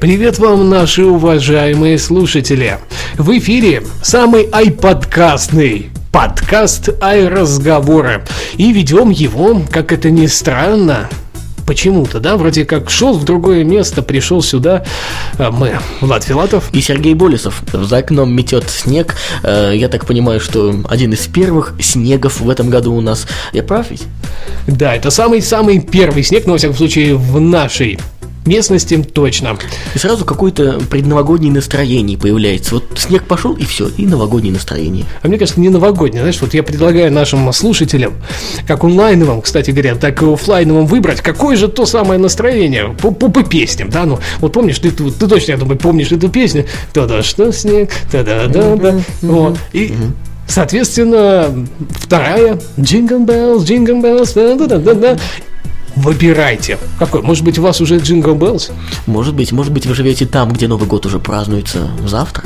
Привет вам, наши уважаемые слушатели! В эфире самый айподкастный подкаст «Айразговоры». И ведем его, как это ни странно, почему-то, да? Вроде как шел в другое место, пришел сюда. Мы, Влад Филатов и Сергей Болесов. За окном метет снег. Я так понимаю, что один из первых снегов в этом году у нас. Я прав ведь? Да, это самый-самый первый снег, но, во всяком случае, в нашей местности точно. И сразу какое-то предновогоднее настроение появляется. Вот снег пошел, и все, и новогоднее настроение. А мне кажется, не новогоднее. Знаешь, вот я предлагаю нашим слушателям, как онлайновым, кстати говоря, так и офлайновым, выбрать, какое же то самое настроение по песням, да? Ну, вот помнишь, ты точно, я думаю, помнишь эту песню? Да-да, что снег, да-да-да-да. Вот. И... соответственно, вторая. Jingle bells, jingle bells, да-да-да-да. Выбирайте. Какой? Может быть, у вас уже Jingle Bells? Может быть, вы живете там, где Новый год уже празднуется завтра?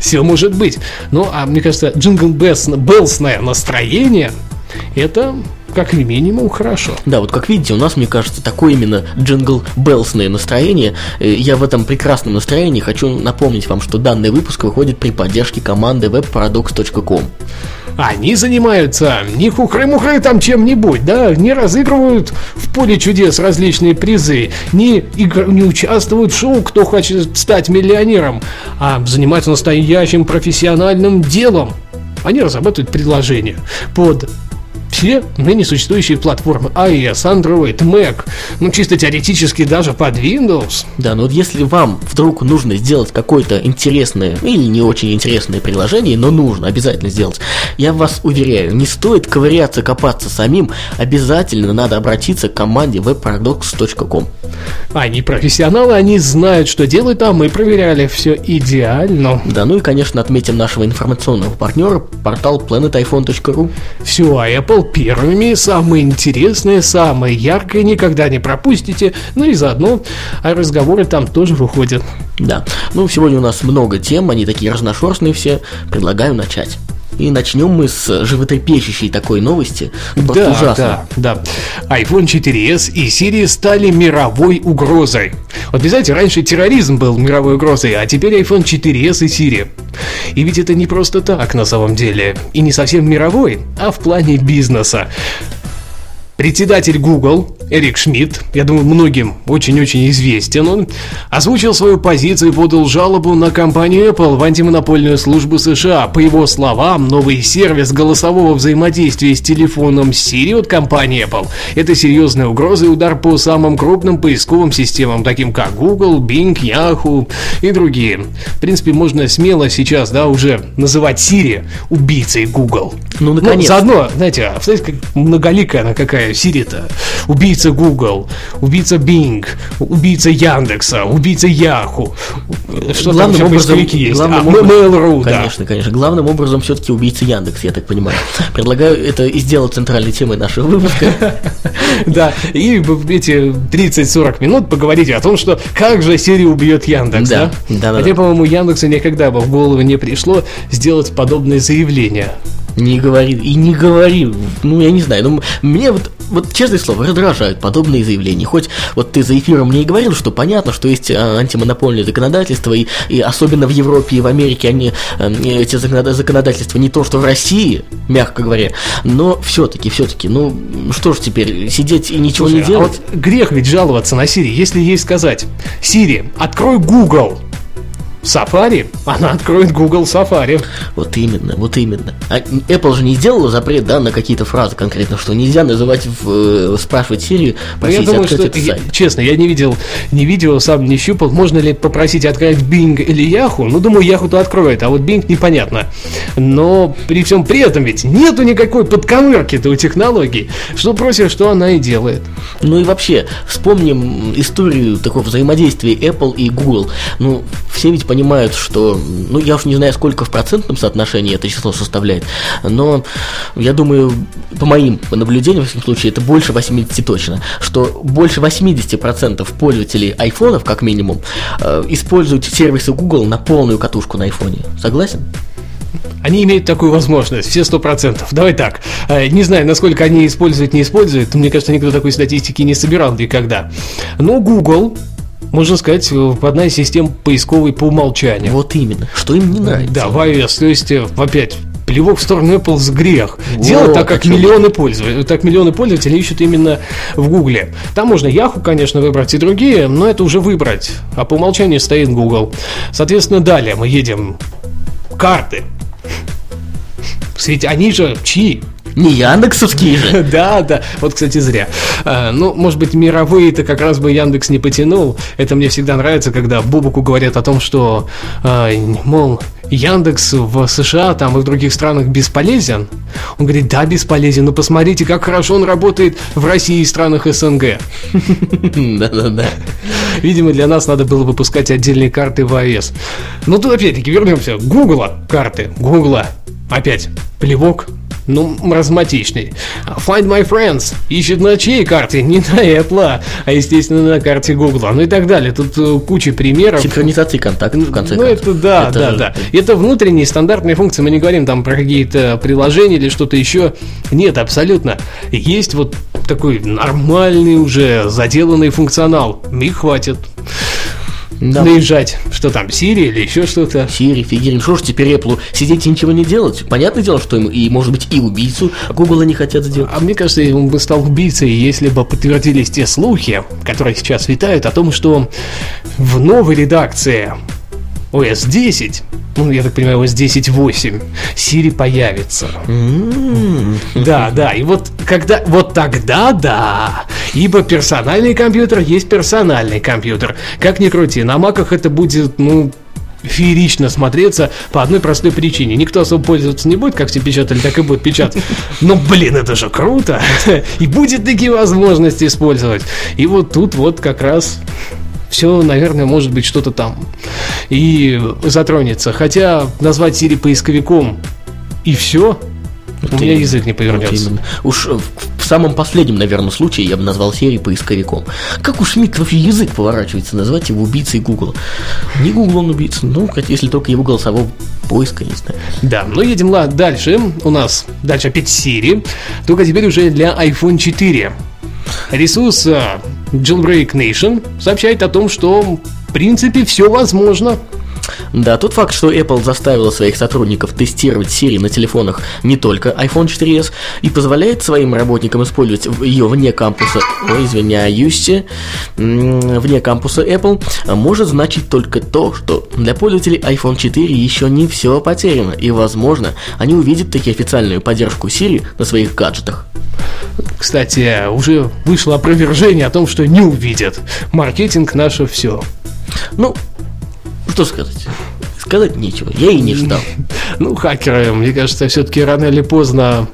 Все может быть. Ну, а мне кажется, Jingle Bells настроение – это... как минимум хорошо. Да, вот как видите, у нас, мне кажется, такое именно джингл-беллсное настроение. Я в этом прекрасном настроении хочу напомнить вам, что данный выпуск выходит при поддержке команды WebParadox.com. Они занимаются не хухры-мухры там чем-нибудь, да, не разыгрывают в поле чудес различные призы, не участвуют в шоу «Кто хочет стать миллионером», а занимаются настоящим профессиональным делом. Они разрабатывают предложения под все ныне существующие платформы iOS, Android, Mac, ну чисто теоретически даже под Windows. Да, но вот если вам вдруг нужно сделать какое-то интересное или не очень интересное приложение, но нужно обязательно сделать, я вас уверяю, не стоит ковыряться, копаться самим, обязательно надо обратиться к команде webparadox.com. Они профессионалы, они знают, что делают, а мы проверяли все идеально. Да, ну и, конечно, отметим нашего информационного партнера, портал PlanetiPhone.ru. Все о Apple первыми, самые интересные, самые яркие, никогда не пропустите. Ну и заодно разговоры там тоже выходят. Да, ну сегодня у нас много тем, они такие разношерстные все, предлагаю начать. И начнем мы с животрепещущей такой новости. Просто ужасно. Да. iPhone 4s и Siri стали мировой угрозой. Вот вы знаете, раньше терроризм был мировой угрозой, а теперь iPhone 4s и Siri. И ведь это не просто так на самом деле. И не совсем мировой, а в плане бизнеса. Председатель Google Эрик Шмидт, я думаю, многим очень-очень известен он, озвучил свою позицию и подал жалобу на компанию Apple в антимонопольную службу США. По его словам, новый сервис голосового взаимодействия с телефоном Siri от компании Apple – это серьезная угроза и удар по самым крупным поисковым системам, таким как Google, Bing, Yahoo и другие. В принципе, можно смело сейчас, да, уже называть Siri убийцей Google. Ну, наконец. Ну, заодно, знаете, представляете, как многоликая она какая. Сири-то. Убийца Google, убийца Bing, убийца Яндекса, убийца Yahoo. Что главным там еще поисковики есть? Мэйл.ру, да. Конечно. Главным образом все-таки убийца Яндекс, я так понимаю. Предлагаю это и сделать центральной темой нашего выпуска. Да, и эти 30-40 минут поговорить о том, что как же Сири убьет Яндекс, да? Хотя, по-моему, Яндексу никогда бы в голову не пришло сделать подобное заявление. Не говори. Ну, я не знаю. Ну, мне вот, честное слово, раздражают подобные заявления. Хоть вот ты за эфиром мне и говорил, что понятно, что есть антимонопольное законодательство, и особенно в Европе и в Америке они эти законодательства не то, что в России, мягко говоря, но все-таки, ну, что ж теперь, сидеть и ничего не делать? А вот грех ведь жаловаться на Siri, если ей сказать: Siri, открой Google. Safari, она откроет Google Safari. Вот именно, вот именно. А Apple же не сделала запрет, да, на какие-то фразы конкретно, что нельзя называть, спрашивать Siri, просить открыть этот сайт. Честно, я не видел ни видео, сам не щупал. Можно ли попросить открыть Bing или Yahoo? Ну, думаю, Yahoo-то откроет, а вот Bing непонятно. Но при всем при этом ведь нету никакой подковырки-то у технологий. Что просишь, что она и делает. Ну и вообще, вспомним историю такого взаимодействия Apple и Google. Ну, все ведь понимают, что, ну, я уж не знаю, сколько в процентном соотношении это число составляет, но я думаю, по моим наблюдениям, в этом случае, это больше 80 точно, что больше 80% пользователей айфонов, как минимум, используют сервисы Google на полную катушку на айфоне. Согласен? Они имеют такую возможность, все 100%. Давай так, не знаю, насколько они используют, не используют, мне кажется, никто такой статистики не собирал никогда. Но Google, можно сказать, одна из систем поисковой по умолчанию. Вот именно, что им не нравится. Да, в iOS, то есть, опять, плевок в сторону Apple с грех. Дело так, как миллионы пользователей ищут именно в Гугле. Там можно Yahoo, конечно, выбрать и другие, но это уже выбрать. А по умолчанию стоит Google. Соответственно, далее мы едем. Карты. Ведь они же чьи? Не яндексовские же. Да, да, вот, кстати, зря. Ну, может быть, мировые-то как раз бы Яндекс не потянул. Это мне всегда нравится, когда Бобуку говорят о том, что, мол, Яндекс в США там и в других странах бесполезен. Он говорит, да, бесполезен, но посмотрите, как хорошо он работает в России и странах СНГ. Да-да-да. Видимо, для нас надо было выпускать отдельные карты в iOS. Но тут опять-таки вернемся. Гугла карты, Гугла. Опять плевок. Ну, маразматичный. Find my friends ищет на чьей карте? Не на Apple, а, естественно, на карте Google. Ну и так далее, тут куча примеров. Синхронизации контактов, в конце концов. Ну это да, это, да, да. Это внутренние стандартные функции. Мы не говорим там про какие-то приложения или что-то еще. Нет, абсолютно. Есть вот такой нормальный уже заделанный функционал. И хватит наезжать, что там, Siri или еще что-то. Siri, Фигерин, что ж теперь Apple сидеть и ничего не делать? Понятное дело, что им и, может быть, и убийцу Google не хотят сделать. А мне кажется, он бы стал убийцей, если бы подтвердились те слухи, которые сейчас витают, о том, что в новой редакции OS 10, ну, я так понимаю, OS 10.8, Siri появится. Да, да, и вот когда, вот тогда, да, ибо персональный компьютер есть персональный компьютер. Как ни крути, на маках это будет, ну, феерично смотреться по одной простой причине. Никто особо пользоваться не будет, как все печатали, так и будут печатать. Но, блин, это же круто! И будет такие возможности использовать. И вот тут вот как раз все, наверное, может быть, что-то там и затронется. Хотя назвать Siri поисковиком и все, вот у меня язык не повернется. Вот уж в самом последнем, наверное, случае я бы назвал Siri поисковиком. Как у Шмидта вообще язык поворачивается назвать его убийцей Гугла? Не Гугл он убийца, ну, если только его голосового поиска, не знаю. Да, ну едем дальше. У нас дальше опять Siri, только теперь уже для iPhone 4. Ресурс Jailbreak Nation сообщает о том, что в принципе все возможно. Да, тот факт, что Apple заставила своих сотрудников тестировать Siri на телефонах не только iPhone 4s и позволяет своим работникам использовать ее вне кампуса, вне кампуса Apple, может значить только то, что для пользователей iPhone 4 еще не все потеряно, и, возможно, они увидят таки официальную поддержку Siri на своих гаджетах. Кстати, уже вышло опровержение о том, что не увидят. Маркетинг наше все. Ну, что сказать? Сказать нечего, я и не ждал. Ну, хакеры, мне кажется, все-таки рано или поздно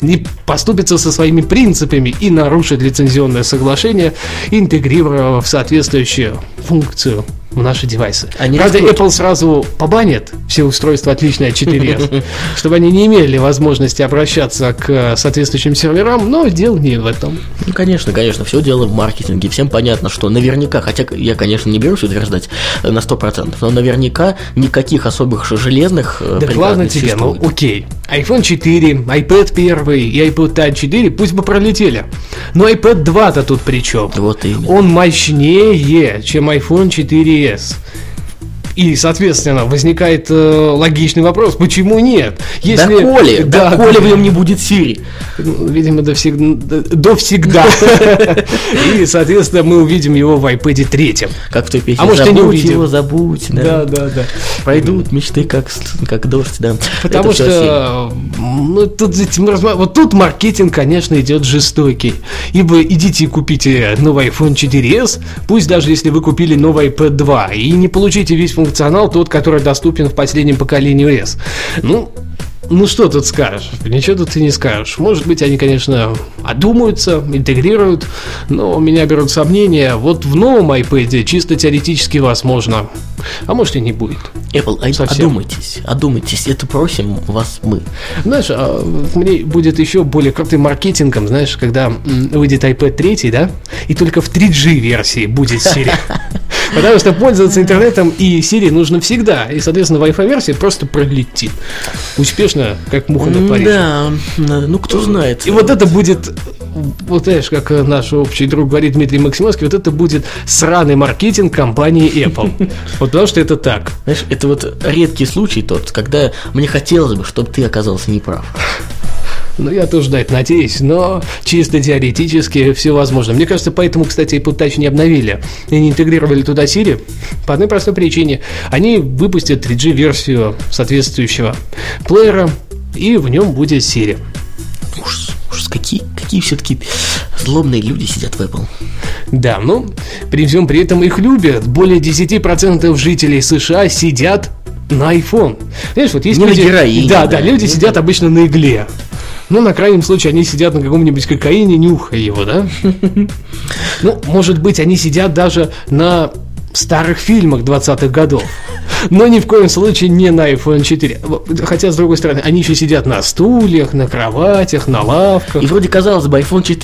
не поступятся со своими принципами и нарушат лицензионное соглашение, интегрировав соответствующую функцию в наши девайсы. Правда, Apple сразу побанит все устройства отличные от 4S, чтобы они не имели возможности обращаться к соответствующим серверам, но дело не в этом. Ну, конечно, конечно, все дело в маркетинге. Всем понятно, что наверняка, хотя я, конечно, не берусь утверждать на 100%, но наверняка никаких особых железных приказов не существует. Да ладно тебе, ну окей. iPhone 4, iPad 1 и iPod Touch 4 пусть бы пролетели, но iPad 2-то тут при чем? Вот именно. Он мощнее, чем iPhone 4. И, соответственно, возникает логичный вопрос, почему нет? Если... Доколе в нем не будет Siri. Видимо, до всегда. И, соответственно, мы увидим его в iPad 3. Как в той песне. А может, и не увидим. Его забудь, да. Пройдут мечты, как дождь, да. Потому что тут маркетинг, конечно, идет жестокий. Ибо идите и купите новый iPhone 4s, пусть даже если вы купили новый iPad 2, и не получите весь функционал, тот, который доступен в последнем поколении S. Ну что тут скажешь? Ничего тут ты не скажешь. Может быть, они, конечно, одумаются, интегрируют, но у меня берут сомнения. Вот в новом iPad чисто теоретически возможно. А может, и не будет. Apple, одумайтесь, это просим вас мы. Знаешь, мне будет еще более крутым маркетингом, знаешь, когда выйдет iPad 3, да, и только в 3G версии будет Siri. Потому что пользоваться интернетом и Siri нужно всегда. И, соответственно, Wi-Fi версия просто пролетит успешно, как муха над Парижем. Да, ну кто знает. И вот это будет, вот знаешь, как наш общий друг говорит Дмитрий Максимовский, вот это будет сраный маркетинг компании Apple. Вот потому что это так. Знаешь, это вот редкий случай тот, когда мне хотелось бы, чтобы ты оказался неправ. Ну, я тоже на это надеюсь, но чисто теоретически все возможно. Мне кажется, поэтому, кстати, Apple Touch не обновили и не интегрировали туда Siri по одной простой причине. Они выпустят 3G-версию соответствующего плеера, и в нем будет Siri. Ужас, какие все-таки злобные люди сидят в Apple. Да, ну, при всем при этом их любят. Более 10% жителей США сидят на iPhone. Знаешь, вот есть люди... героине, да, люди сидят обычно на игле. Ну, на крайнем случае, они сидят на каком-нибудь кокаине, нюхая его, да? Ну, может быть, они сидят даже на старых фильмах 20-х годов. Но ни в коем случае не на iPhone 4. Хотя, с другой стороны, они еще сидят на стульях, на кроватях, на лавках. И вроде казалось бы, iPhone 4